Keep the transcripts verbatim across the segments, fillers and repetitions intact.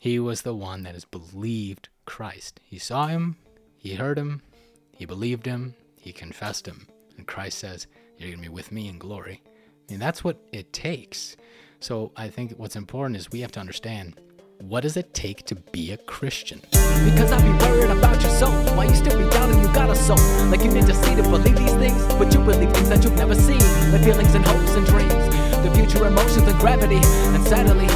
He was the one that has believed Christ. He saw him, he heard him, he believed him, he confessed him. And Christ says, you're going to be with me in glory. And that's what it takes. So I think what's important is we have to understand, what does it take to be a Christian? Because I be worried about your soul, why you still be doubting you got a soul? Like you need to see to believe these things, but you believe things that you've never seen. The feelings and hopes and dreams, the future emotions and gravity, and sadly,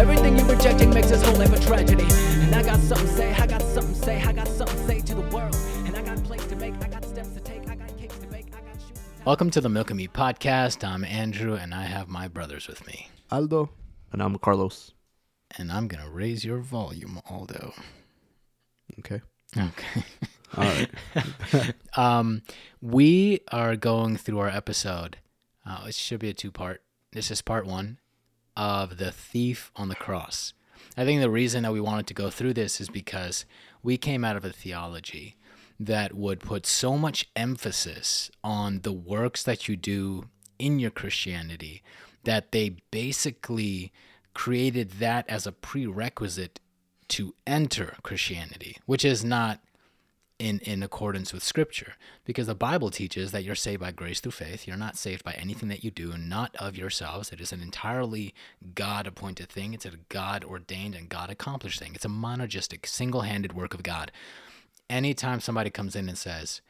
everything you're rejecting makes this whole life a tragedy. And I got something to say, I got something to say, I got something to say to the world. And I got plays to make, I got steps to take, I got cakes to bake, I got shoes. Welcome to the Milk and Meat Podcast. I'm Andrew, and I have my brothers with me. Aldo. And I'm Carlos. And I'm gonna raise your volume, Aldo. Okay. Okay. All right. um, we are going through our episode. Uh, it should be a two-part. This is part one of The Thief on the Cross. I think the reason that we wanted to go through this is because we came out of a theology that would put so much emphasis on the works that you do in your Christianity that they basically created that as a prerequisite to enter Christianity, which is not in, in accordance with Scripture, because the Bible teaches that you're saved by grace through faith. You're not saved by anything that you do, not of yourselves. It is an entirely God-appointed thing. It's a God-ordained and God-accomplished thing. It's a monogistic, single-handed work of God. Anytime somebody comes in and says,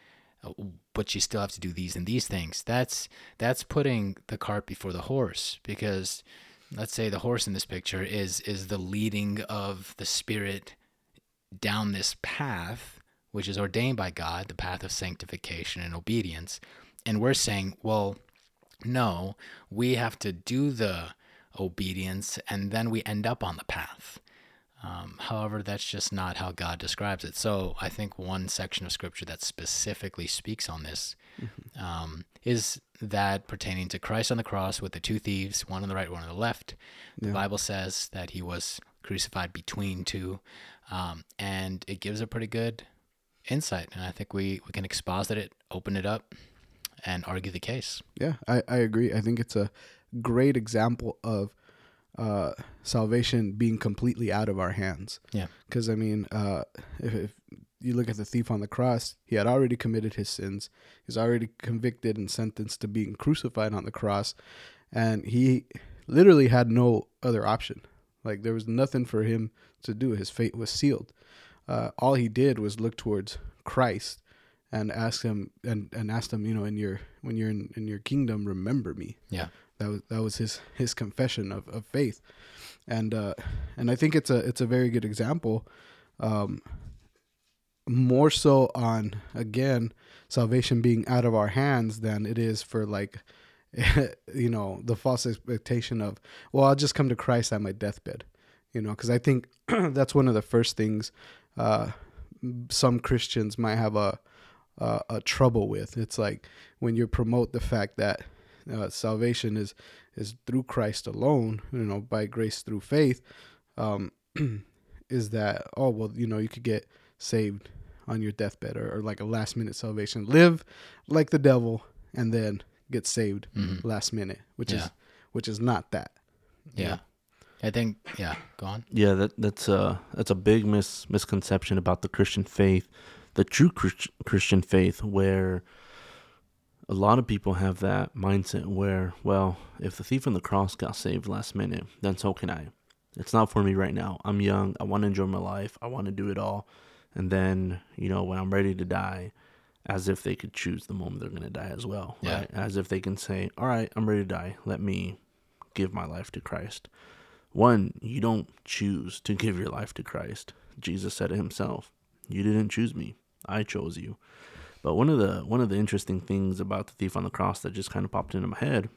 but you still have to do these and these things, that's that's putting the cart before the horse, because let's say the horse in this picture is is the leading of the Spirit down this path, which is ordained by God, the path of sanctification and obedience. And we're saying, well, no, we have to do the obedience, and then we end up on the path. Um, however, that's just not how God describes it. So I think one section of Scripture that specifically speaks on this mm-hmm. um, is that pertaining to Christ on the cross with the two thieves, one on the right, one on the left. Yeah. The Bible says that he was crucified between two, um, and it gives a pretty good insight. And I think we, we can exposit it, open it up, and argue the case. Yeah, I, I agree. I think it's a great example of uh salvation being completely out of our hands. Yeah, because I mean, uh if, if you look at the thief on the cross, he had already committed his sins. He's already convicted and sentenced to being crucified on the cross, and he literally had no other option. Like, there was nothing for him to do. His fate was sealed. Uh all he did was look towards Christ and ask him and and asked him, you know, in your when you're in, in your kingdom, remember me. Yeah. That was that was his his confession of, of faith, and uh, and I think it's a it's a very good example, um, more so on again salvation being out of our hands than it is for, like, you know, the false expectation of, well, I'll just come to Christ at my deathbed, you know, because I think that's one of the first things uh, some Christians might have a, a a trouble with. It's like when you promote the fact that Uh, salvation is is through Christ alone, you know, by grace through faith, um, is that, oh, well, you know, you could get saved on your deathbed, or, or like a last minute salvation, live like the devil and then get saved mm-hmm. last minute, which yeah. is which is not that. Yeah. yeah. I think, yeah, go on. Yeah, that that's a, that's a big mis- misconception about the Christian faith, the true Christ- Christian faith, where a lot of people have that mindset where, well, if the thief on the cross got saved last minute, then so can I. It's not for me right now. I'm young. I want to enjoy my life. I want to do it all. And then, you know, when I'm ready to die, as if they could choose the moment they're going to die as well. Yeah. Right? As if they can say, all right, I'm ready to die. Let me give my life to Christ. One, you don't choose to give your life to Christ. Jesus said it himself. You didn't choose me. I chose you. But one of the one of the interesting things about the thief on the cross that just kind of popped into my head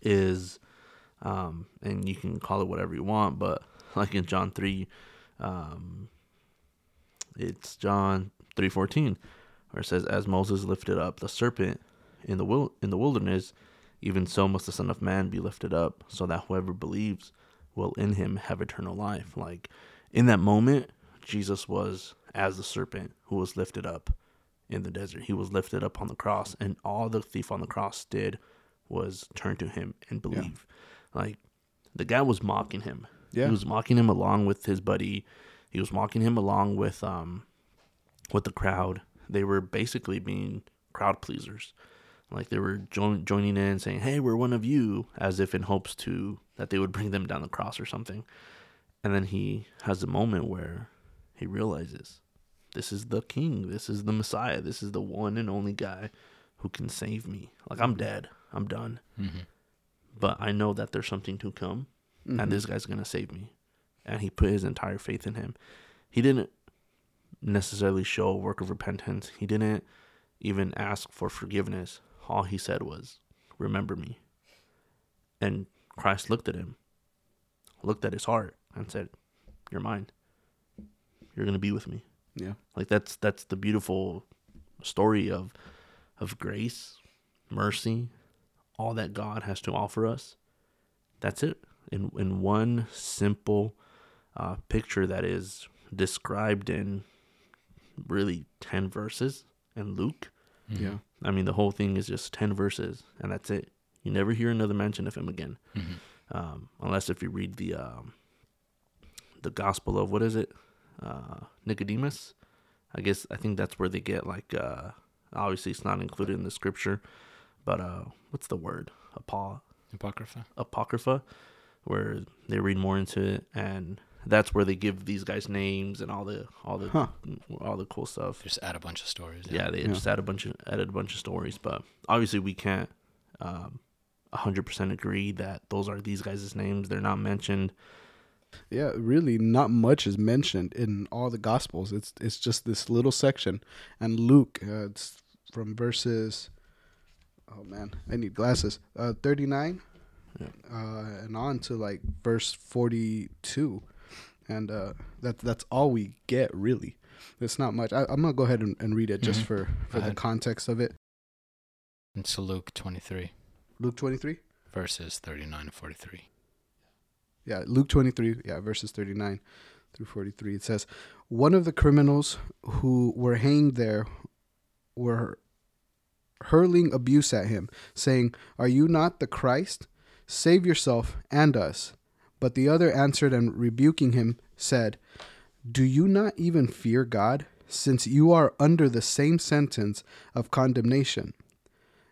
is, um, and you can call it whatever you want, but like in John three, um, it's John three fourteen, where it says, "As Moses lifted up the serpent in the wil- in the wilderness, even so must the Son of Man be lifted up, so that whoever believes will in him have eternal life." Like, in that moment, Jesus was as the serpent who was lifted up in the desert. He was lifted up on the cross, and all the thief on the cross did was turn to him and believe. Yeah. Like, the guy was mocking him. Yeah. He was mocking him along with his buddy. He was mocking him along with um, with the crowd. They were basically being crowd pleasers. Like they were jo- joining in saying, hey, we're one of you, as if in hopes to that they would bring them down the cross or something. And then he has a moment where he realizes this is the king. This is the Messiah. This is the one and only guy who can save me. Like, I'm dead. I'm done. Mm-hmm. But I know that there's something to come, mm-hmm. and this guy's going to save me. And he put his entire faith in him. He didn't necessarily show a work of repentance. He didn't even ask for forgiveness. All he said was, remember me. And Christ looked at him, looked at his heart, and said, you're mine. You're going to be with me. Yeah. Like, that's that's the beautiful story of of grace, mercy, all that God has to offer us. That's it. In in one simple uh, picture that is described in really ten verses in Luke. Yeah. I mean, the whole thing is just ten verses, and that's it. You never hear another mention of him again. Mm-hmm. Um, unless if you read the um, the gospel of, what is it? Uh, Nicodemus. I guess, I think that's where they get like, uh, obviously it's not included in the scripture, but uh, what's the word? Apo- Apocrypha. Apocrypha, where they read more into it, and that's where they give these guys names and all the all the huh. all the cool stuff. Just add a bunch of stories. Yeah, yeah they yeah. just add a bunch of added a bunch of stories, but obviously we can't um, one hundred percent agree that those are these guys' names. They're not mentioned. Yeah, really not much is mentioned in all the Gospels. It's it's just this little section. And Luke, uh, it's from verses, oh man, I need glasses, uh, thirty-nine yeah. uh, and on to like verse forty-two. And uh, that that's all we get, really. It's not much. I, I'm going to go ahead and, and read it just mm-hmm. for, for the context of it. It's Luke twenty-three. Luke twenty-three? Verses thirty-nine and forty-three. Yeah, Luke twenty-three, yeah, verses thirty-nine through forty-three. It says, one of the criminals who were hanged there were hurling abuse at him, saying, are you not the Christ? Save yourself and us. But the other answered and rebuking him said, do you not even fear God, since you are under the same sentence of condemnation?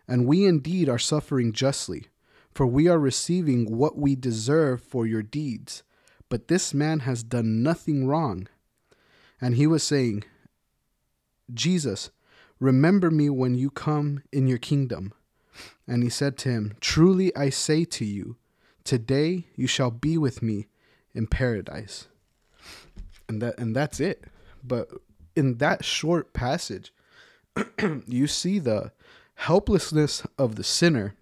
And we indeed are suffering justly, for we are receiving what we deserve for your deeds, but this man has done nothing wrong. And he was saying, Jesus, remember me when you come in your kingdom. And he said to him, truly I say to you, today you shall be with me in paradise. And that and that's it. But in that short passage, you see the helplessness of the sinner.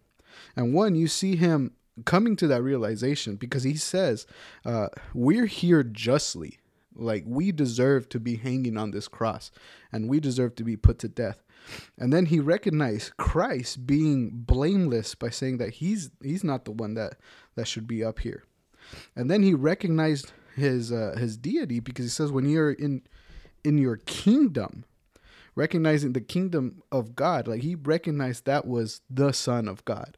And one, you see him coming to that realization, because he says, uh, we're here justly. Like, we deserve to be hanging on this cross, and we deserve to be put to death. And then he recognized Christ being blameless by saying that he's he's not the one that, that should be up here. And then he recognized his uh, his deity, because he says, when you're in in your kingdom, recognizing the kingdom of God, like, he recognized that was the Son of God.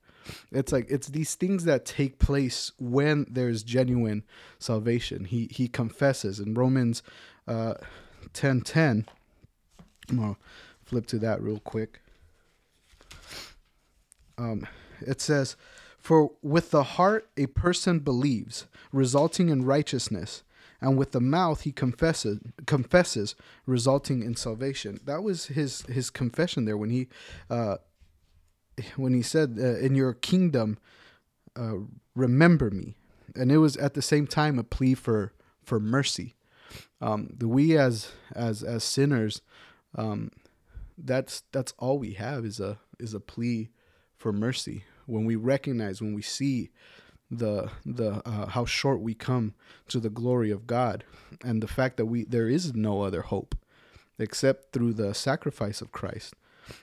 It's like, it's these things that take place when there's genuine salvation. He he confesses in Romans uh, ten ten. I'll flip to that real quick. Um, it says, for with the heart a person believes, resulting in righteousness, and with the mouth he confesses, confesses, resulting in salvation. That was his his confession there when he... Uh, when he said, uh, in your kingdom, uh, remember me. And it was at the same time a plea for, for mercy. Um, the, we as, as, as sinners, um, that's, that's all we have is a, is a plea for mercy. When we recognize, when we see the, the, uh, how short we come to the glory of God, and the fact that we, there is no other hope except through the sacrifice of Christ.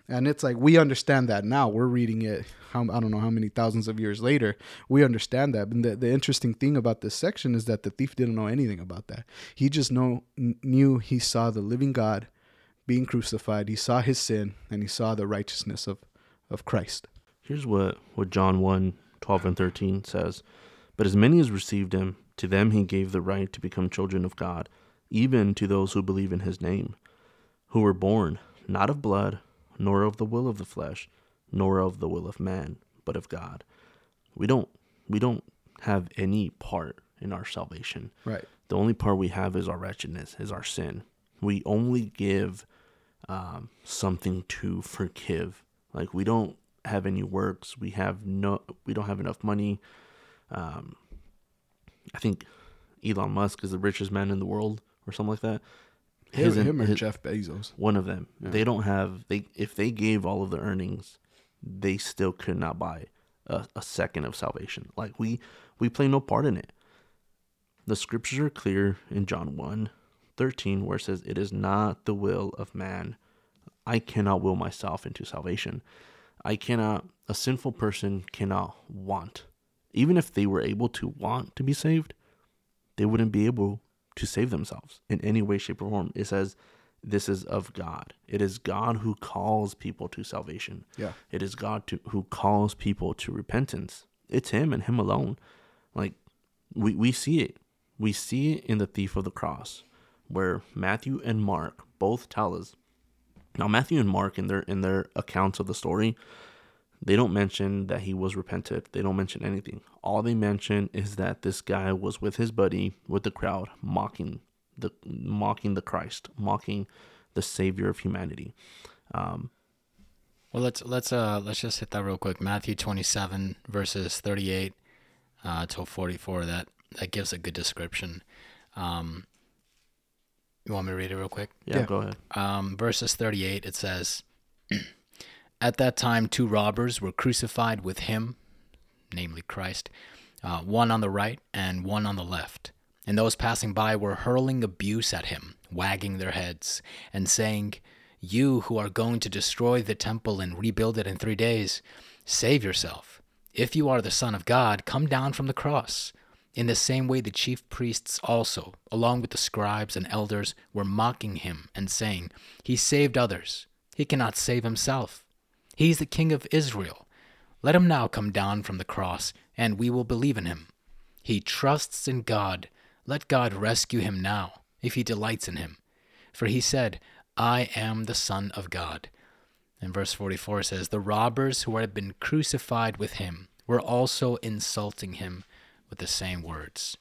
And it's like, we understand that now. We're reading it, how, I don't know how many thousands of years later. We understand that. And the, the interesting thing about this section is that the thief didn't know anything about that. He just know, knew he saw the living God being crucified. He saw his sin, and he saw the righteousness of, of Christ. Here's what, what John one, twelve and thirteen says. But as many as received him, To them he gave the right to become children of God, even to those who believe in his name, who were born not of blood, nor of the will of the flesh, nor of the will of man, but of God. We don't we don't have any part in our salvation. Right. The only part we have is our wretchedness, is our sin. We only give um, something to forgive. Like, we don't have any works. We have no. We don't have enough money. Um, I think Elon Musk is the richest man in the world, or something like that. His, him or his, Jeff Bezos. One of them. Yeah. They don't have. They if they gave all of the earnings, they still could not buy a, a second of salvation. Like, we we play no part in it. The scriptures are clear in John one thirteen, where it says, "It is not the will of man." I cannot will myself into salvation. I cannot, a sinful person cannot want. Even if they were able to want to be saved, they wouldn't be able to save themselves in any way, shape, or form. It says this is of God. It is God who calls people to salvation. Yeah. It is God to, who calls people to repentance. It's him and him alone. Like, we, we see it. We see it in the Thief of the Cross, where Matthew and Mark both tell us. Now, Matthew and Mark, in their in their accounts of the story, they don't mention that he was repentant. They don't mention anything. All they mention is that this guy was with his buddy, with the crowd, mocking the mocking the Christ, mocking the Savior of humanity. Um, well, let's let's uh, let's just hit that real quick. Matthew twenty-seven verses thirty-eight uh, till forty-four. That that gives a good description. Um, You want me to read it real quick? Yeah, yeah. Go ahead. Um, verses thirty-eight, it says, "At that time, two robbers were crucified with him," namely Christ, uh, "one on the right and one on the left. And those passing by were hurling abuse at him, wagging their heads, and saying, 'You who are going to destroy the temple and rebuild it in three days, save yourself. If you are the Son of God, come down from the cross.' In the same way, the chief priests also, along with the scribes and elders, were mocking him and saying, 'He saved others. He cannot save himself. He is the King of Israel. Let him now come down from the cross, and we will believe in him. He trusts in God. Let God rescue him now, if he delights in him. For he said, I am the Son of God.'" And verse forty-four says, "The robbers who had been crucified with him were also insulting him with the same words."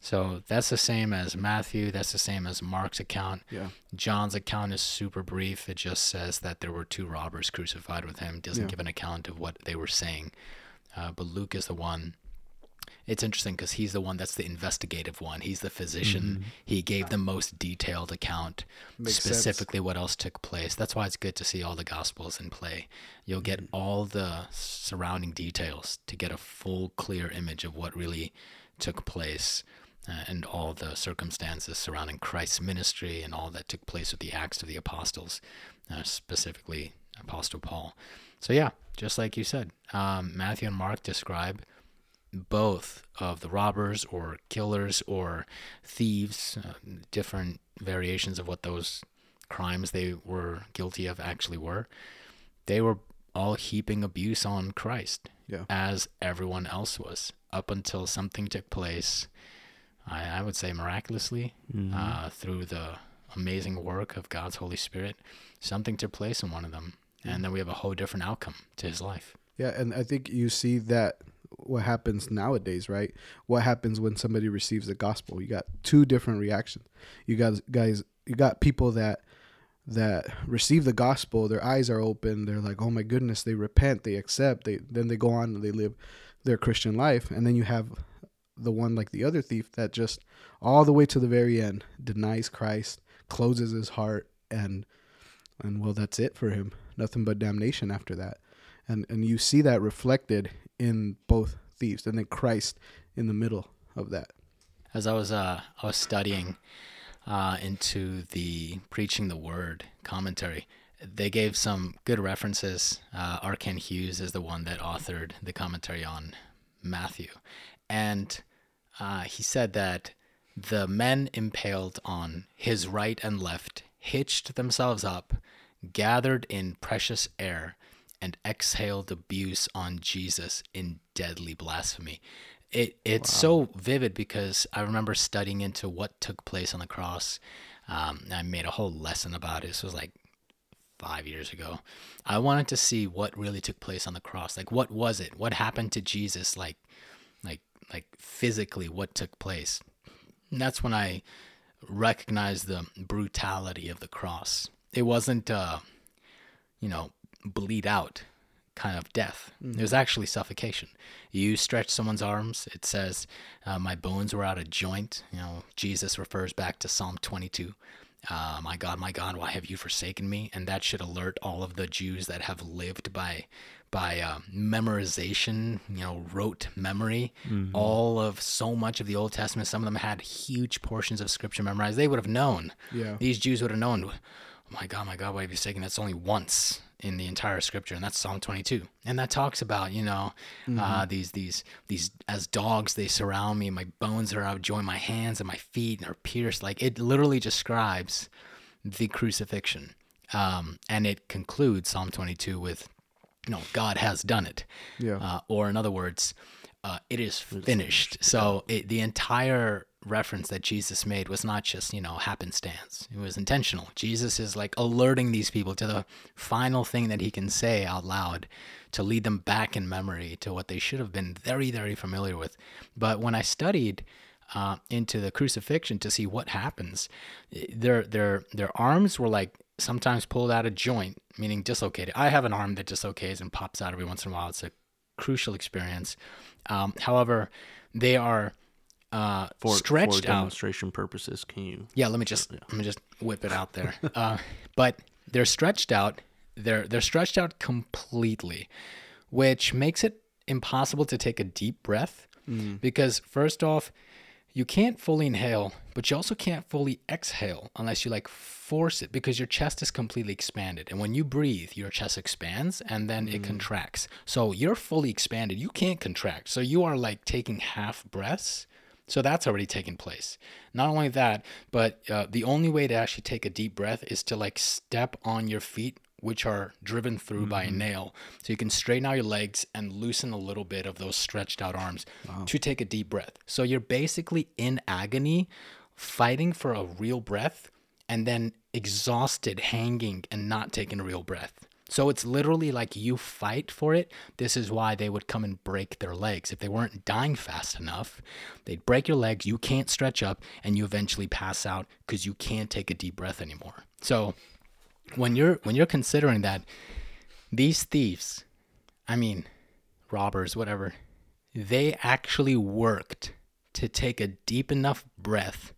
So that's the same as Matthew. That's the same as Mark's account. Yeah. John's account is super brief. It just says that there were two robbers crucified with him. Doesn't yeah. give an account of what they were saying. Uh, but Luke is the one. It's interesting because he's the one that's the investigative one. He's the physician. Mm-hmm. He gave the most detailed account, Makes specifically sense. What else took place. That's why it's good to see all the Gospels in play. You'll get mm-hmm. all the surrounding details to get a full, clear image of what really took place uh, and all the circumstances surrounding Christ's ministry and all that took place with the Acts of the Apostles, uh, specifically Apostle Paul. So yeah, just like you said, um, Matthew and Mark describe both of the robbers or killers or thieves, uh, different variations of what those crimes they were guilty of actually were. They were all heaping abuse on Christ, yeah. as everyone else was, up until something took place, I, I would say miraculously, mm-hmm. uh, through the amazing work of God's Holy Spirit. Something took place in one of them, and then we have a whole different outcome to his life. Yeah, and I think you see that what happens nowadays, right? What happens when somebody receives the gospel? You got two different reactions. You guys, guys, you got people that that receive the gospel. Their eyes are open. They're like, "Oh my goodness!" They repent. They accept. They then they go on and they live their Christian life. And then you have the one like the other thief that just all the way to the very end denies Christ, closes his heart, and and well, that's it for him. Nothing but damnation after that. And and you see that reflected in both thieves, and then Christ in the middle of that. As I was uh, I was studying uh, into the Preaching the Word commentary, they gave some good references. Uh, R. Ken Hughes is the one that authored the commentary on Matthew, and uh, he said that the men impaled on his right and left hitched themselves up, gathered in precious air, and exhaled abuse on Jesus in deadly blasphemy. it it's wow. so vivid because I remember studying into what took place on the cross. Um, I made a whole lesson about it. This was like five years ago. I wanted to see what really took place on the cross. Like, what was it? What happened to Jesus? Like, like, like physically, what took place? And that's when I recognized the brutality of the cross. It wasn't, uh, you know, bleed out kind of death. Mm-hmm. It was actually suffocation. You stretch someone's arms. It says, uh, my bones were out of joint. You know, Jesus refers back to Psalm twenty-two. Uh, my God, my God, why have you forsaken me? And that should alert all of the Jews that have lived by by uh, memorization, you know, rote memory. Mm-hmm. All of so much of the Old Testament, some of them had huge portions of Scripture memorized. They would have known. Yeah. These Jews would have known, oh my God, my God, why have you forsaken me? That's only once in the entire Scripture, and that's Psalm twenty-two. And that talks about, you know, mm-hmm. uh, these, these, these, as dogs, they surround me, my bones are out of joint, my hands and my feet are pierced. Like, it literally describes the crucifixion. Um, and it concludes Psalm twenty-two with, you know, God has done it. Yeah. Uh, or in other words, uh, it is finished. So it, the entire reference that Jesus made was not just, you know, happenstance. It was intentional. Jesus is like alerting these people to the final thing that he can say out loud to lead them back in memory to what they should have been very, very familiar with. But when I studied uh, into the crucifixion to see what happens, their their their arms were like sometimes pulled out of joint, meaning dislocated. I have an arm that dislocates and pops out every once in a while. It's a crucial experience. Um, however, they are Uh, for, stretched for demonstration out. purposes, can you? Yeah, let me just yeah. let me just whip it out there. uh, but they're stretched out. They're they're stretched out completely, which makes it impossible to take a deep breath mm. because first off, you can't fully inhale, but you also can't fully exhale unless you like force it because your chest is completely expanded. And when you breathe, your chest expands and then mm. it contracts. So you're fully expanded. You can't contract. So you are like taking half breaths. So that's already taken place. Not only that, but uh, the only way to actually take a deep breath is to like step on your feet, which are driven through mm-hmm. by a nail. So you can straighten out your legs and loosen a little bit of those stretched out arms wow. to take a deep breath. So you're basically in agony, fighting for a real breath, and then exhausted, hanging, and not taking a real breath. So it's literally like you fight for it. This is why they would come and break their legs. If they weren't dying fast enough, they'd break your legs. You can't stretch up and you eventually pass out because you can't take a deep breath anymore. So when you're when you're considering that, these thieves, I mean, robbers, whatever, they actually worked to take a deep enough breath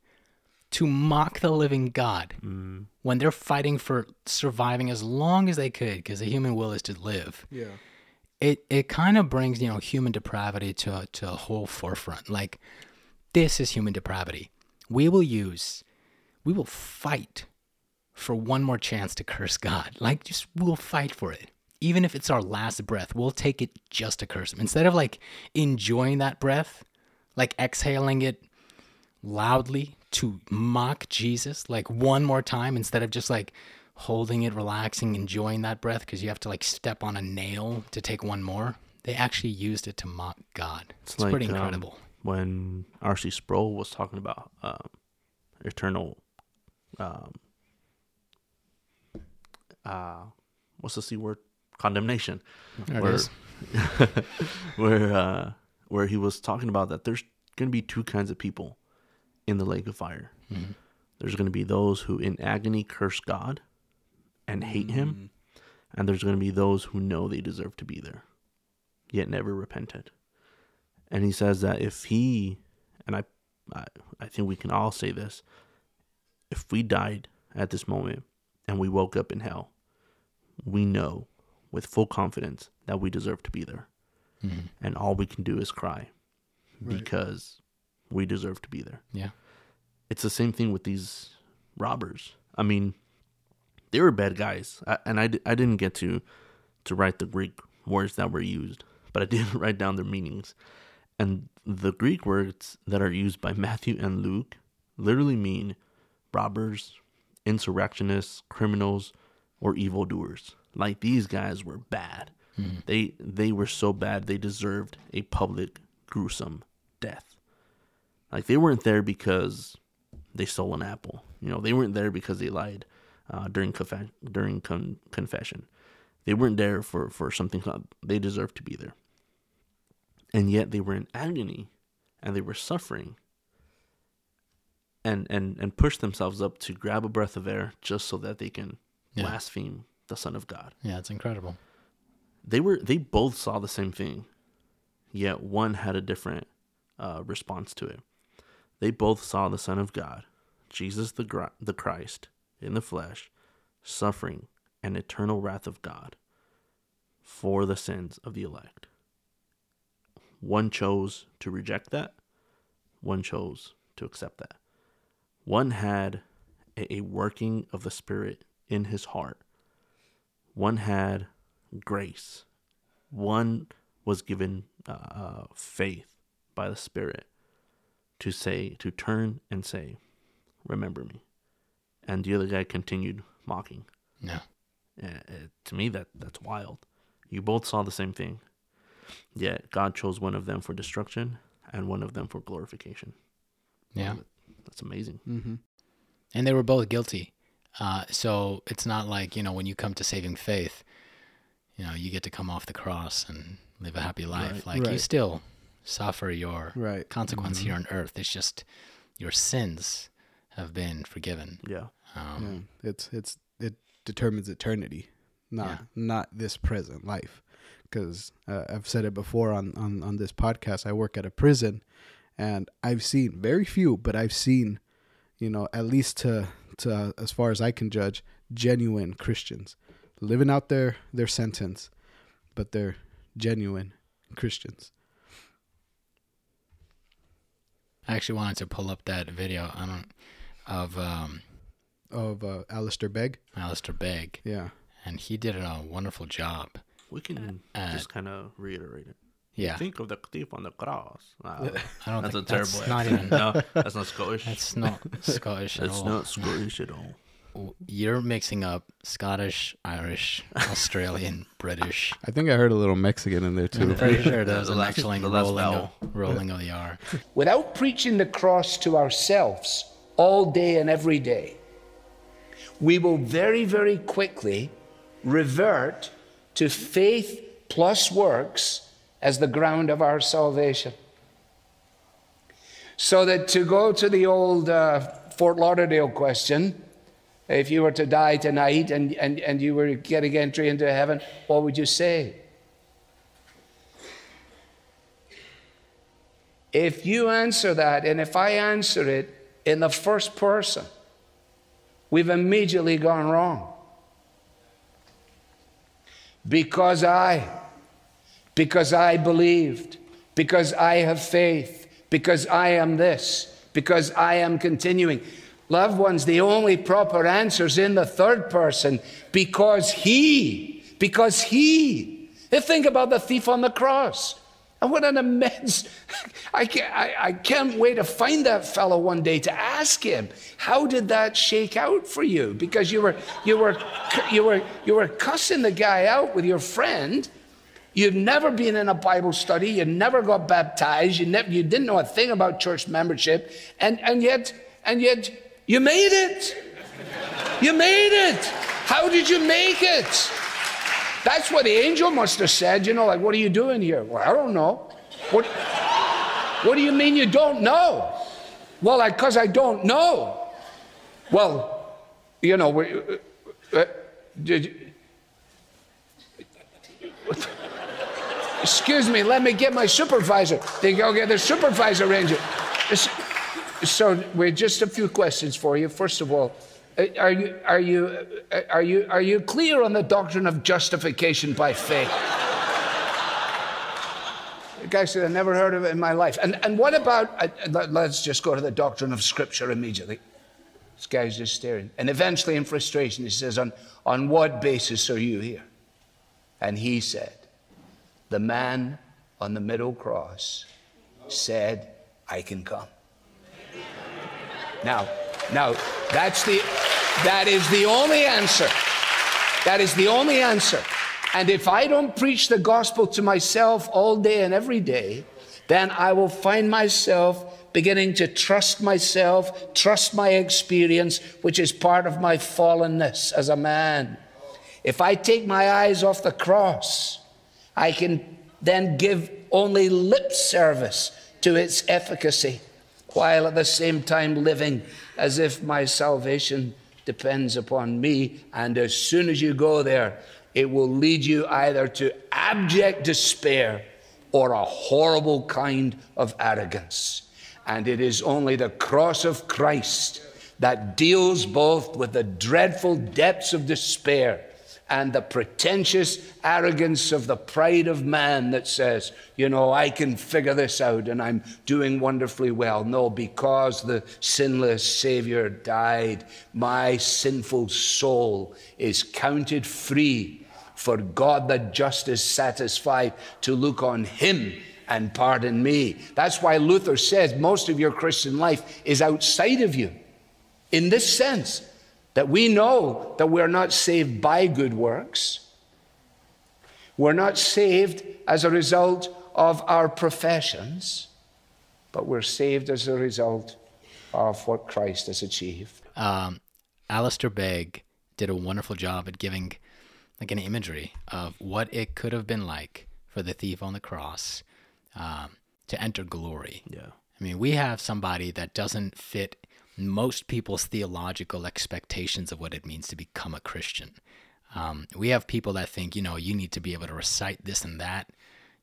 to mock the living God mm. when they're fighting for surviving as long as they could, because the human will is to live. Yeah, it it kind of brings, you know, human depravity to a, to a whole forefront. Like, this is human depravity. We will use, we will fight for one more chance to curse God. Like, just we'll fight for it. Even if it's our last breath, we'll take it just to curse him. Instead of like enjoying that breath, like exhaling it loudly to mock Jesus like one more time, instead of just like holding it, relaxing, enjoying that breath, because you have to like step on a nail to take one more. They actually used it to mock God. It's, it's like, pretty incredible. Um, when R C Sproul was talking about um, eternal, um, uh, what's the C word? Condemnation. There where, it is. where, uh, where he was talking about that there's going to be two kinds of people in the lake of fire. Mm-hmm. There's going to be those who in agony curse God and hate mm-hmm. him, and there's going to be those who know they deserve to be there, yet never repented. And he says that if he, and I, I, I think we can all say this, if we died at this moment and we woke up in hell, we know with full confidence that we deserve to be there. Mm-hmm. And all we can do is cry. Right. Because we deserve to be there. Yeah. It's the same thing with these robbers. I mean, they were bad guys. I, and I, I didn't get to, to write the Greek words that were used, but I did write down their meanings. And the Greek words that are used by Matthew and Luke literally mean robbers, insurrectionists, criminals, or evildoers. Like, these guys were bad. Mm. They, they were so bad, they deserved a public, gruesome death. Like, they weren't there because they stole an apple. You know, they weren't there because they lied uh, during conf- during con- confession. They weren't there for, for something they deserved to be there. And yet they were in agony and they were suffering and, and, and pushed themselves up to grab a breath of air just so that they can yeah. blaspheme the Son of God. Yeah, it's incredible. They were they both saw the same thing, yet one had a different uh, response to it. They both saw the Son of God, Jesus the gr- the Christ, in the flesh, suffering an eternal wrath of God for the sins of the elect. One chose to reject that. One chose to accept that. One had a, a working of the Spirit in his heart. One had grace. One was given uh, uh, faith by the Spirit to say, to turn and say, remember me. And the other guy continued mocking. Yeah. Uh, to me, that that's wild. You both saw the same thing. Yet God chose one of them for destruction and one of them for glorification. Yeah. Wow, that's amazing. Mm-hmm. And they were both guilty. Uh, so it's not like, you know, when you come to saving faith, you know, you get to come off the cross and live a happy life. Right, like right. You still suffer your right. consequence mm-hmm. here on earth. It's just your sins have been forgiven. Yeah. Um, yeah. It's, it's, it determines eternity, not, yeah. not this present life. Because uh, I've said it before on, on, on this podcast, I work at a prison and I've seen very few, but I've seen, you know, at least to, to uh, as far as I can judge, genuine Christians living out their, their sentence, but they're genuine Christians. I actually wanted to pull up that video I don't, of... Um, of uh, Alistair Begg? Alistair Begg. Yeah. And he did a wonderful job. We can uh, just kind of reiterate it. Yeah. Think of the thief on the cross. Wow. I don't that's think a terrible that's not even. No, that's not Scottish. That's not Scottish at all. That's not Scottish at all. You're mixing up Scottish, Irish, Australian, British. I think I heard a little Mexican in there too. I'm pretty sure that was an excellent rolling, of, rolling of the R. Without preaching the cross to ourselves all day and every day, we will very, very quickly revert to faith plus works as the ground of our salvation. So that to go to the old uh, Fort Lauderdale question, if you were to die tonight and, and, and you were getting entry into heaven, what would you say? If you answer that, and if I answer it in the first person, we've immediately gone wrong. Because I, because I believed, because I have faith, because I am this, because I am continuing. Loved ones, the only proper answer is in the third person, because he, because he. And think about the thief on the cross. And what an immense, I can't, I, I can't wait to find that fellow one day to ask him, how did that shake out for you? Because you were, you were, you were, you were cussing the guy out with your friend. You've never been in a Bible study. You never got baptized. You never, you didn't know a thing about church membership. And, and yet, and yet you made it. You made it. How did you make it? That's what the angel must have said, you know, like, what are you doing here? Well, I don't know. What, what do you mean you don't know? Well, because I, I don't know. Well, you know, we, uh, did you, excuse me, let me get my supervisor. They go get the supervisor ranger. So we're just a few questions for you. First of all, Are you are you are you are you clear on the doctrine of justification by faith? The guy said, "I never heard of it in my life." And and what about? Let's just go to the doctrine of Scripture immediately. This guy's just staring. And eventually, in frustration, he says, "On on what basis are you here?" And he said, "The man on the middle cross said, 'I can come.'" Now. Now, that's the, that is the only answer. That is the only answer. And if I don't preach the gospel to myself all day and every day, then I will find myself beginning to trust myself, trust my experience, which is part of my fallenness as a man. If I take my eyes off the cross, I can then give only lip service to its efficacy, while at the same time living as if my salvation depends upon me. And as soon as you go there, it will lead you either to abject despair or a horrible kind of arrogance. And it is only the cross of Christ that deals both with the dreadful depths of despair and the pretentious arrogance of the pride of man that says, you know, I can figure this out and I'm doing wonderfully well. No, because the sinless Savior died, my sinful soul is counted free, for God the just is satisfied to look on him and pardon me. That's why Luther says most of your Christian life is outside of you, in this sense, that we know that we're not saved by good works. We're not saved as a result of our professions, but we're saved as a result of what Christ has achieved. Um, Alistair Begg did a wonderful job at giving like an imagery of what it could have been like for the thief on the cross um, to enter glory. Yeah, I mean, we have somebody that doesn't fit most people's theological expectations of what it means to become a Christian. Um, we have people that think, you know, you need to be able to recite this and that.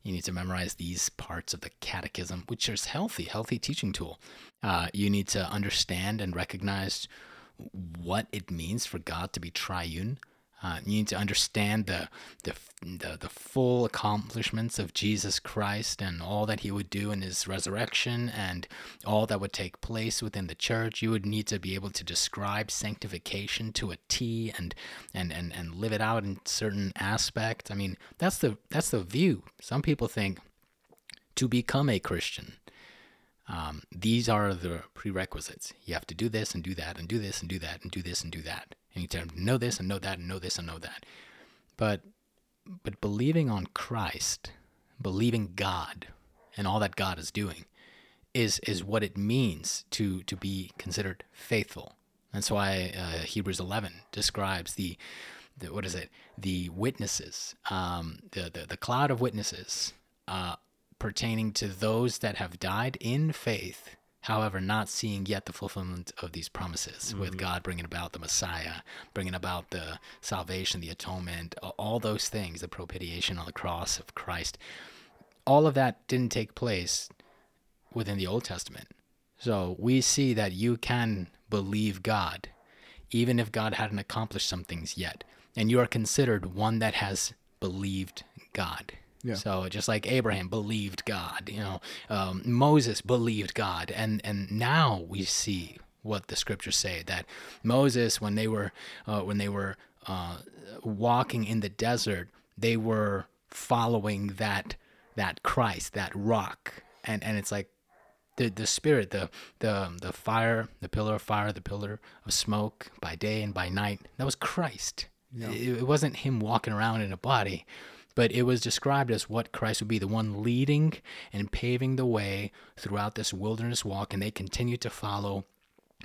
You need to memorize these parts of the catechism, which is healthy, healthy teaching tool. Uh, you need to understand and recognize what it means for God to be triune. Uh, you need to understand the, the the the full accomplishments of Jesus Christ and all that he would do in his resurrection and all that would take place within the church. You would need to be able to describe sanctification to a T and and and, and live it out in certain aspects. I mean, that's the that's the view. Some people think to become a Christian, um, these are the prerequisites. You have to do this and do that and do this and do that and do this and do that. And you tell them, know this and know that and know this and know that. But but believing on Christ, believing God and all that God is doing is is what it means to, to be considered faithful. That's why uh, Hebrews eleven describes the, the, what is it, the witnesses, um, the, the, the cloud of witnesses uh, pertaining to those that have died in faith, however, not seeing yet the fulfillment of these promises, mm-hmm. with God bringing about the Messiah, bringing about the salvation, the atonement, all those things, the propitiation on the cross of Christ. All of that didn't take place within the Old Testament. So we see that you can believe God, even if God hadn't accomplished some things yet. And you are considered one that has believed God. Yeah. So just like Abraham believed God, you know, um, Moses believed God. And, and now we see what the scriptures say, that Moses, when they were uh, when they were uh, walking in the desert, they were following that that Christ, that rock. And and it's like the the spirit, the the the fire, the pillar of fire, the pillar of smoke by day and by night. That was Christ. Yeah. It, it wasn't him walking around in a body. But it was described as what Christ would be, the one leading and paving the way throughout this wilderness walk, and they continue to follow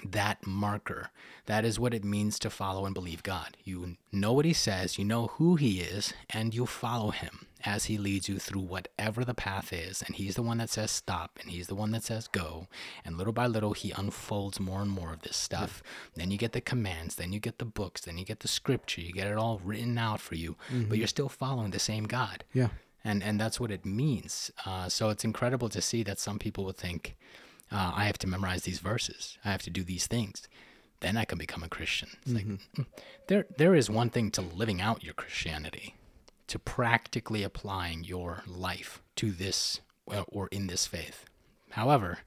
that marker. That is what it means to follow and believe God. You know what he says, you know who he is, and you follow him as he leads you through whatever the path is, and he's the one that says stop, and he's the one that says go, and little by little he unfolds more and more of this stuff. Mm-hmm. Then you get the commands, then you get the books, then you get the scripture, you get it all written out for you, mm-hmm. but you're still following the same God. Yeah, and and that's what it means. Uh, so it's incredible to see that some people would think, uh, I have to memorize these verses, I have to do these things, then I can become a Christian. It's mm-hmm. like, there there is one thing to living out your Christianity, to practically applying your life to this or in this faith. However,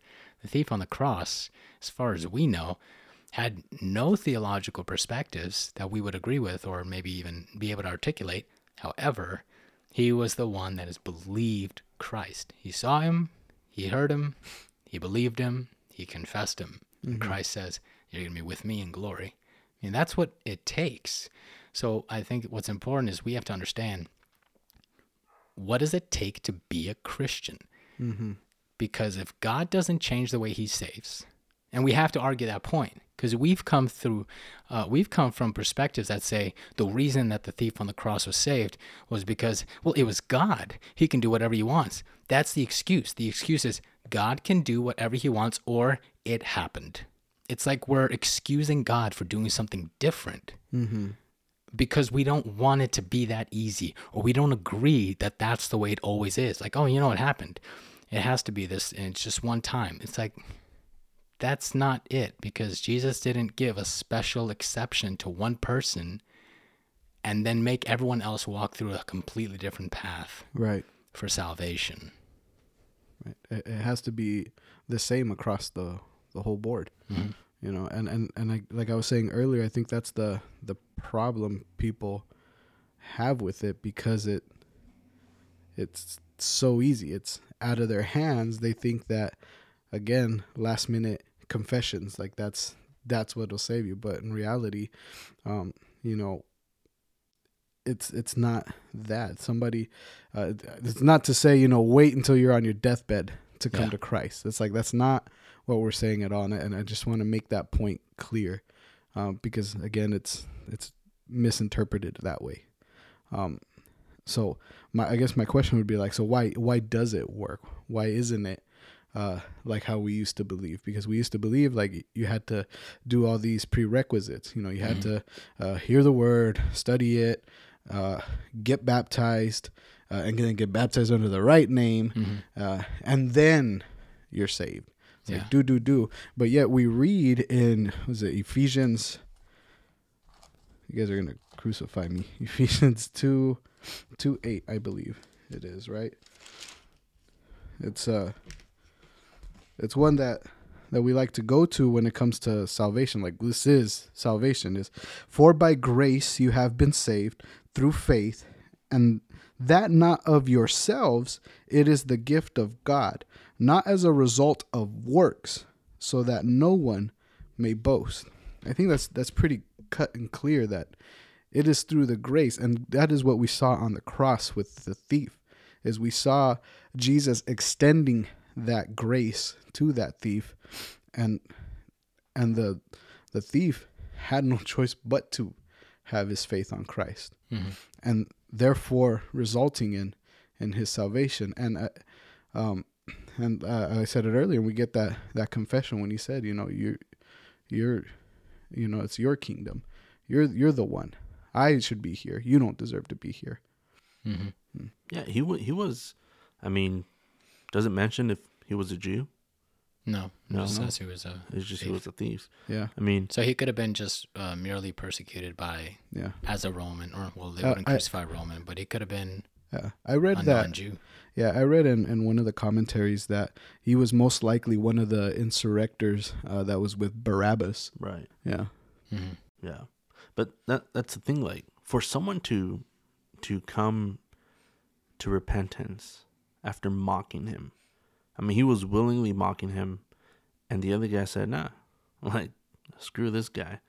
the thief on the cross, as far as we know, had no theological perspectives that we would agree with or maybe even be able to articulate. However, he was the one that has believed Christ. He saw him, he heard him, he believed him, he confessed him. Mm-hmm. And Christ says, you're going to be with me in glory. I mean, that's what it takes. So I think what's important is we have to understand, what does it take to be a Christian? Mm-hmm. Because if God doesn't change the way he saves, and we have to argue that point, because we've come through, uh, we've come from perspectives that say the reason that the thief on the cross was saved was because, well, it was God. He can do whatever he wants. That's the excuse. The excuse is God can do whatever he wants, or it happened. It's like we're excusing God for doing something different mm-hmm. because we don't want it to be that easy, or we don't agree that that's the way it always is. Like, oh, you know what happened? It has to be this, and it's just one time. It's like, that's not it, because Jesus didn't give a special exception to one person and then make everyone else walk through a completely different path right. for salvation. Right. It, it has to be the same across the, the whole board, mm-hmm. you know, and, and, and I, like I was saying earlier, I think that's the, the problem people have with it, because it, it's so easy. It's out of their hands. They think that, again, last minute confessions, like that's that's what'll save you. But in reality, um, you know, it's it's not that. Somebody, uh, it's not to say, you know, wait until you're on your deathbed to come yeah. to Christ. It's like, that's not what we're saying at all. And, and I just want to make that point clear, um, because again, it's it's misinterpreted that way. Um, so my I guess my question would be like, so why why does it work? Why isn't it? Uh, like how we used to believe, because we used to believe like you had to do all these prerequisites, you know, you had mm-hmm. to uh, hear the word, study it, uh, get baptized, uh, and then get baptized under the right name. Mm-hmm. Uh, and then you're saved. It's yeah. like, do, do, do. But yet we read in, was it Ephesians? You guys are going to crucify me. Ephesians two, two, eight, I believe it is, right? It's, uh, It's one that, that we like to go to when it comes to salvation. Like, this is salvation. Is for by grace you have been saved through faith, and that not of yourselves, it is the gift of God, not as a result of works, so that no one may boast. I think that's that's pretty cut and clear that it is through the grace, and that is what we saw on the cross with the thief, is we saw Jesus extending that grace to that thief, and and the the thief had no choice but to have his faith on Christ, mm-hmm. and therefore resulting in in his salvation. And uh, um and uh, I said it earlier, we get that that confession when he said, you know, you you're you know, it's your kingdom, you're you're the one, I should be here, you don't deserve to be here. Mm-hmm. Mm. Yeah, he w- he was, I mean, does it mention if he was a Jew? No. No. It says he was a It's just thief. He was a thief. Yeah. I mean. So he could have been just uh, merely persecuted by, yeah. as a Roman, or, well, they uh, wouldn't crucify I, Roman, but he could have been yeah. I read a that, non-Jew. Yeah, I read in, in one of the commentaries that he was most likely one of the insurrectors uh, that was with Barabbas. Right. Yeah. Mm-hmm. Yeah. But that that's the thing, like, for someone to to come to repentance after mocking him. I mean, he was willingly mocking him, and the other guy said, nah, like, screw this guy.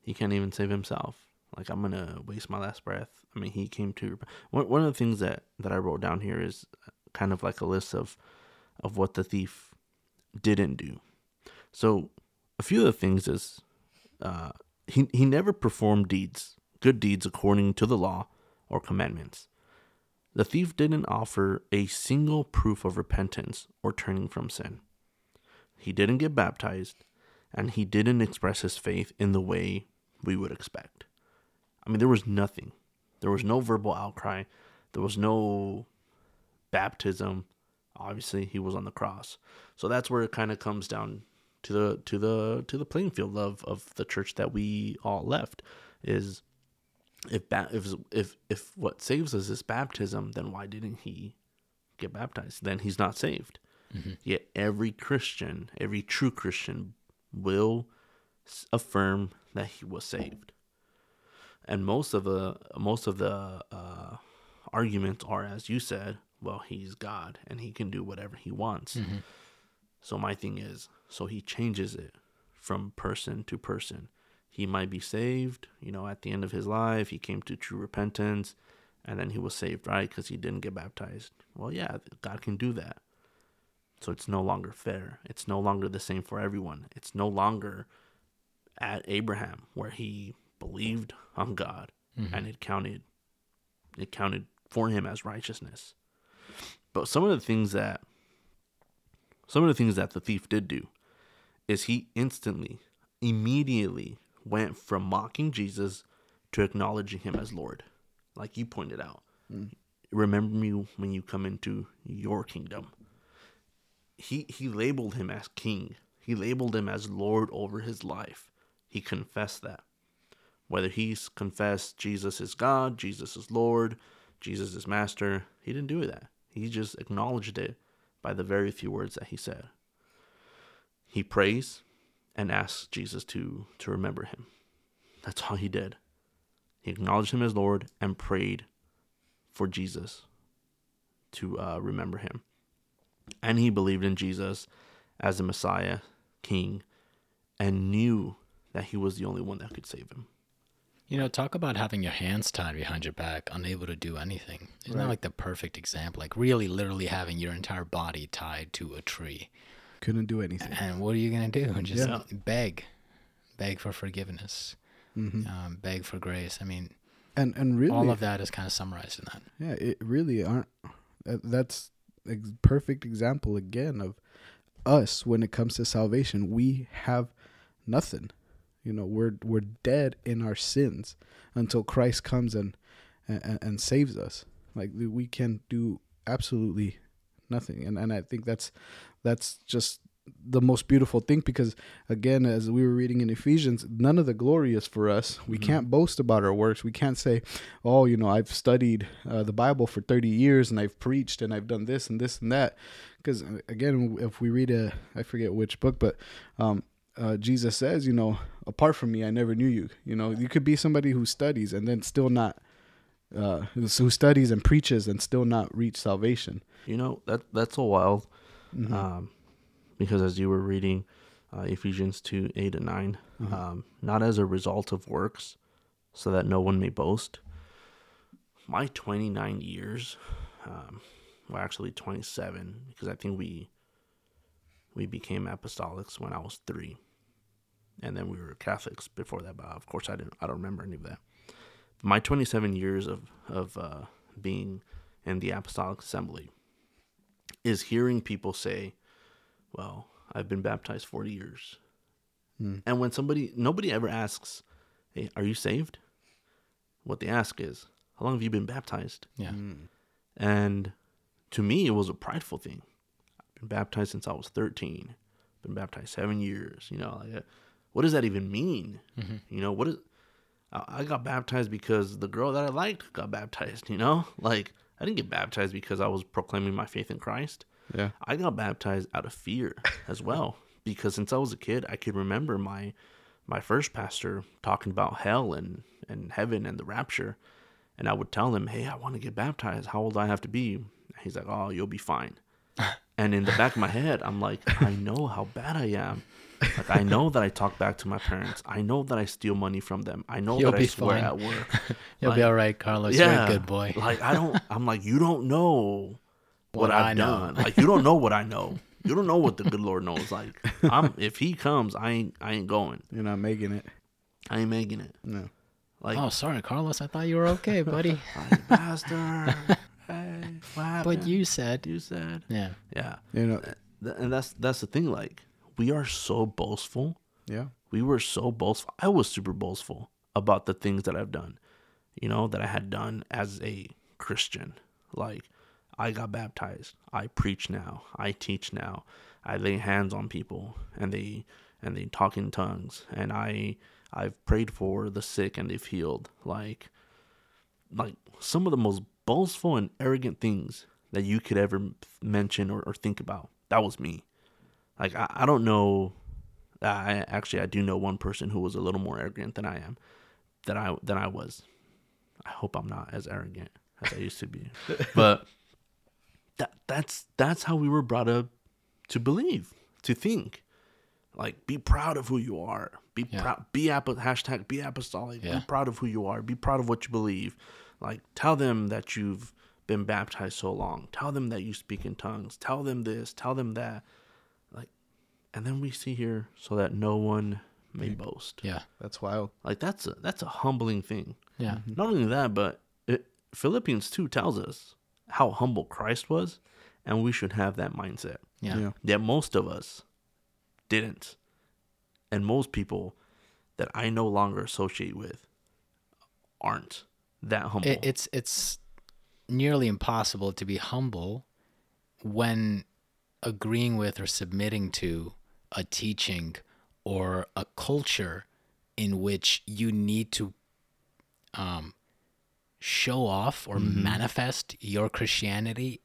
He can't even save himself. Like, I'm going to waste my last breath. I mean, he came to... One of the things that, that I wrote down here is kind of like a list of, of what the thief didn't do. So, a few of the things is uh, he, he never performed deeds, good deeds according to the law or commandments. The thief didn't offer a single proof of repentance or turning from sin. He didn't get baptized, and he didn't express his faith in the way we would expect. I mean, there was nothing. There was no verbal outcry. There was no baptism. Obviously, he was on the cross. So that's where it kind of comes down to the to the to the playing field of, of the church that we all left is, If, ba- if if if what saves us is baptism, then why didn't he get baptized? Then he's not saved. Mm-hmm. Yet every Christian, every true Christian, will affirm that he was saved. And most of the most of the uh, arguments are, as you said, well, he's God and he can do whatever he wants. Mm-hmm. So my thing is, so he changes it from person to person. He might be saved, you know, at the end of his life. He came to true repentance, and then he was saved, right? Because he didn't get baptized. Well, yeah, God can do that. So it's no longer fair. It's no longer the same for everyone. It's no longer at Abraham where he believed on God, mm-hmm. and it counted, it counted for him as righteousness. But some of the things that, some of the things that the thief did do is he instantly, immediately went from mocking Jesus to acknowledging him as Lord. Like you pointed out, mm. remember me when you come into your kingdom. He he labeled him as king. He labeled him as Lord over his life. He confessed that. Whether he's confessed Jesus is God, Jesus is Lord, Jesus is master, he didn't do that. He just acknowledged it by the very few words that he said. He prays and asks Jesus to, to remember him. That's all he did. He acknowledged him as Lord and prayed for Jesus to uh, remember him. And he believed in Jesus as the Messiah, King, and knew that he was the only one that could save him. You know, talk about having your hands tied behind your back, unable to do anything. Isn't right. that like the perfect example? Like really, literally having your entire body tied to a tree. Couldn't do anything. And what are you going to do? Just yeah. beg. Beg for forgiveness. Mm-hmm. Um, beg for grace. I mean, and, and really, all of that is kind of summarized in that. Yeah, it really aren't. That's a perfect example, again, of us when it comes to salvation. We have nothing. You know, we're we're dead in our sins until Christ comes and, and, and saves us. Like, we can do absolutely nothing. And and I think that's that's just the most beautiful thing, because, again, as we were reading in Ephesians, none of the glory is for us. We mm-hmm. can't boast about our works. We can't say, oh, you know, I've studied uh, the Bible for thirty years and I've preached and I've done this and this and that. Because, again, if we read a, I forget which book, but um, uh, Jesus says, you know, apart from me, I never knew you. You know, you could be somebody who studies and then still not, uh, who studies and preaches and still not reach salvation. You know, that that's so wild. Mm-hmm. Um, because as you were reading uh, Ephesians two, eight and nine, mm-hmm. um, not as a result of works, so that no one may boast. My twenty-nine years, um, well, actually twenty-seven, because I think we we became apostolics when I was three. And then we were Catholics before that, but of course I didn't. I don't remember any of that. My twenty-seven years of, of uh, being in the Apostolic Assembly is hearing people say, well, I've been baptized forty years. Mm. And when somebody, nobody ever asks, hey, are you saved? What they ask is, how long have you been baptized? Yeah. Mm. And to me, it was a prideful thing. I've been baptized since I was thirteen. Been baptized seven years. You know, like, what does that even mean? Mm-hmm. You know, what is, I, I got baptized because the girl that I liked got baptized, you know? Like, I didn't get baptized because I was proclaiming my faith in Christ. Yeah, I got baptized out of fear as well, because since I was a kid, I could remember my my first pastor talking about hell and, and heaven and the rapture, and I would tell him, hey, I want to get baptized. How old do I have to be? He's like, oh, you'll be fine. And in the back of my head, I'm like, I know how bad I am. Like, I know that I talk back to my parents. I know that I steal money from them. I know You'll that I swear fine. At work. You'll like, be all right, Carlos. Yeah, you're a good boy. Like, I don't, I'm like, you don't know what, what I've done. Like, you don't know what I know. You don't know what the good Lord knows. Like, I'm, if he comes, I ain't, I ain't going. You're not making it. I ain't making it. No. Like, oh, sorry, Carlos. I thought you were okay, buddy. Like, Pastor, hey, what happened? But you said, you said, yeah, yeah. You know, and that's that's the thing. Like, we are so boastful. Yeah. We were so boastful. I was super boastful about the things that I've done. You know, that I had done as a Christian. Like, I got baptized. I preach now. I teach now. I lay hands on people and they and they talk in tongues. And I I've prayed for the sick and they've healed. Like like some of the most boastful and arrogant things that you could ever mention or, or think about. That was me. Like I, I don't know. I actually I do know one person who was a little more arrogant than I am, than I than I was. I hope I'm not as arrogant as I used to be, but. That, that's that's how we were brought up to believe, to think. Like, be proud of who you are. Be yeah. proud. Be apo- hashtag be apostolic. Yeah. Be proud of who you are. Be proud of what you believe. Like, tell them that you've been baptized so long. Tell them that you speak in tongues. Tell them this. Tell them that. Like, and then we see here, so that no one may boast. Yeah, that's wild. Like, that's a, that's a humbling thing. Yeah. Not only that, but it, Philippians two tells us how humble Christ was, and we should have that mindset. Yeah. yeah. That most of us didn't. And most people that I no longer associate with aren't that humble. It, it's it's nearly impossible to be humble when agreeing with or submitting to a teaching or a culture in which you need to um, show off or mm-hmm. manifest your Christianity,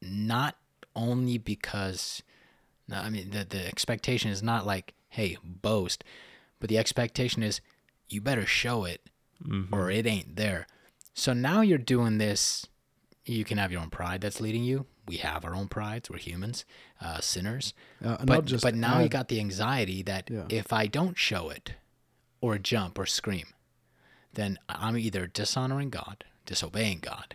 not only because, I mean, the, the expectation is not like, hey, boast, but the expectation is you better show it mm-hmm. or it ain't there. So now you're doing this. You can have your own pride that's leading you. We have our own prides. We're humans, uh, sinners. Uh, but just, but now uh, you got the anxiety that yeah. if I don't show it or jump or scream, then I'm either dishonoring God, disobeying God,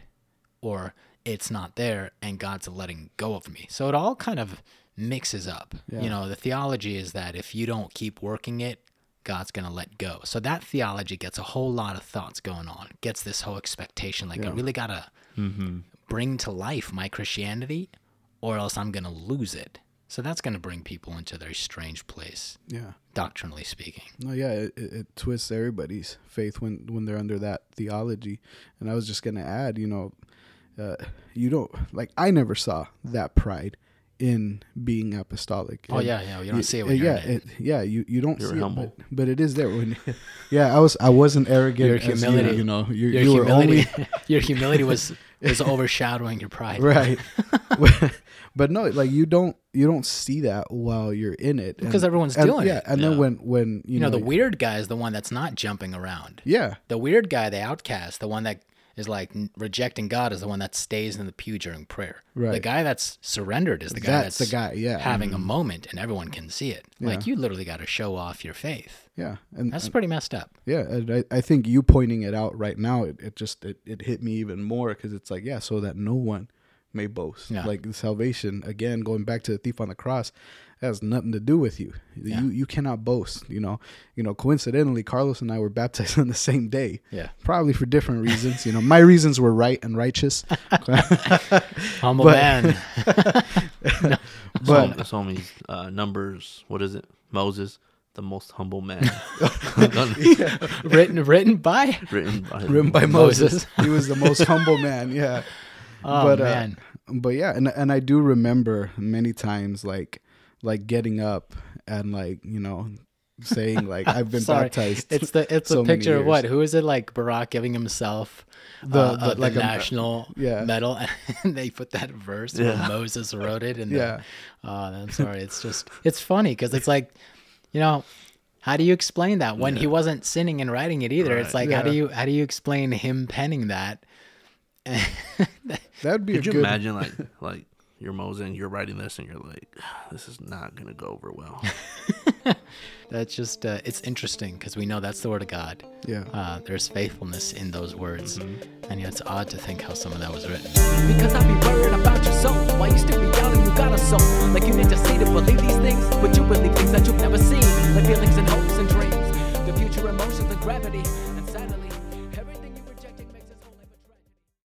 or it's not there and God's letting go of me. So it all kind of mixes up. Yeah. You know, the theology is that if you don't keep working it, God's going to let go. So that theology gets a whole lot of thoughts going on, gets this whole expectation. Like, yeah. I really got to mm-hmm. bring to life my Christianity or else I'm going to lose it. So that's going to bring people into their strange place, yeah, doctrinally speaking. No, yeah, it, it twists everybody's faith when, when they're under that theology. And I was just going to add, you know, uh, you don't, like, I never saw that pride in being apostolic. Oh, and yeah, yeah, you don't you, see it when you're yeah, it, yeah, you, you don't you're see humble. It, but, but it is there when. Yeah, I was I wasn't arrogant. Your humility, you, you know, your, your you humility, were only your humility was was overshadowing your pride, right? But no, like you don't you don't see that while you're in it because and, everyone's and, doing yeah, it. And yeah, and then when when you, you know, know the weird guy is the one that's not jumping around. Yeah, the weird guy, the outcast, the one that is like rejecting God is the one that stays in the pew during prayer. Right. The guy that's surrendered is the guy that's, that's the guy, yeah. having mm-hmm. a moment and everyone can see it. Yeah. Like you literally got to show off your faith. Yeah. And that's and, pretty messed up. Yeah. And I, I think you pointing it out right now, it, it just, it, it hit me even more because it's like, yeah, so that no one may boast. Yeah. Like the salvation, again, going back to the thief on the cross, has nothing to do with you. Yeah. You you cannot boast, you know. You know, coincidentally, Carlos and I were baptized on the same day. Yeah. Probably for different reasons. You know, my reasons were right and righteous. Humble but, man. No. But that's so, so uh, numbers. What is it? Moses, the most humble man. yeah. Written written by written by, written by Moses. Moses. He was the most humble man. Yeah. Oh but, man. Uh, but yeah, and and I do remember many times like. Like getting up and like, you know, saying like I've been Sorry. baptized. It's the it's so a picture of what? Who is it? Like Barack giving himself the, uh, the, uh, the like national a, yeah. medal, and they put that verse yeah. where Moses wrote it. And yeah, then, oh, I'm sorry. It's just it's funny because it's like, you know, how do you explain that when yeah. he wasn't sinning and writing it either? Right. It's like yeah. how do you how do you explain him penning that? That'd be. Could a you good... imagine like like. You're Moses, and you're writing this, and you're like, this is not going to go over well. That's just, uh, it's interesting because we know that's the word of God. Yeah. Uh, there's faithfulness in those words. Mm-hmm. And yeah, it's odd to think how some of that was written. Because I'll be worried about you.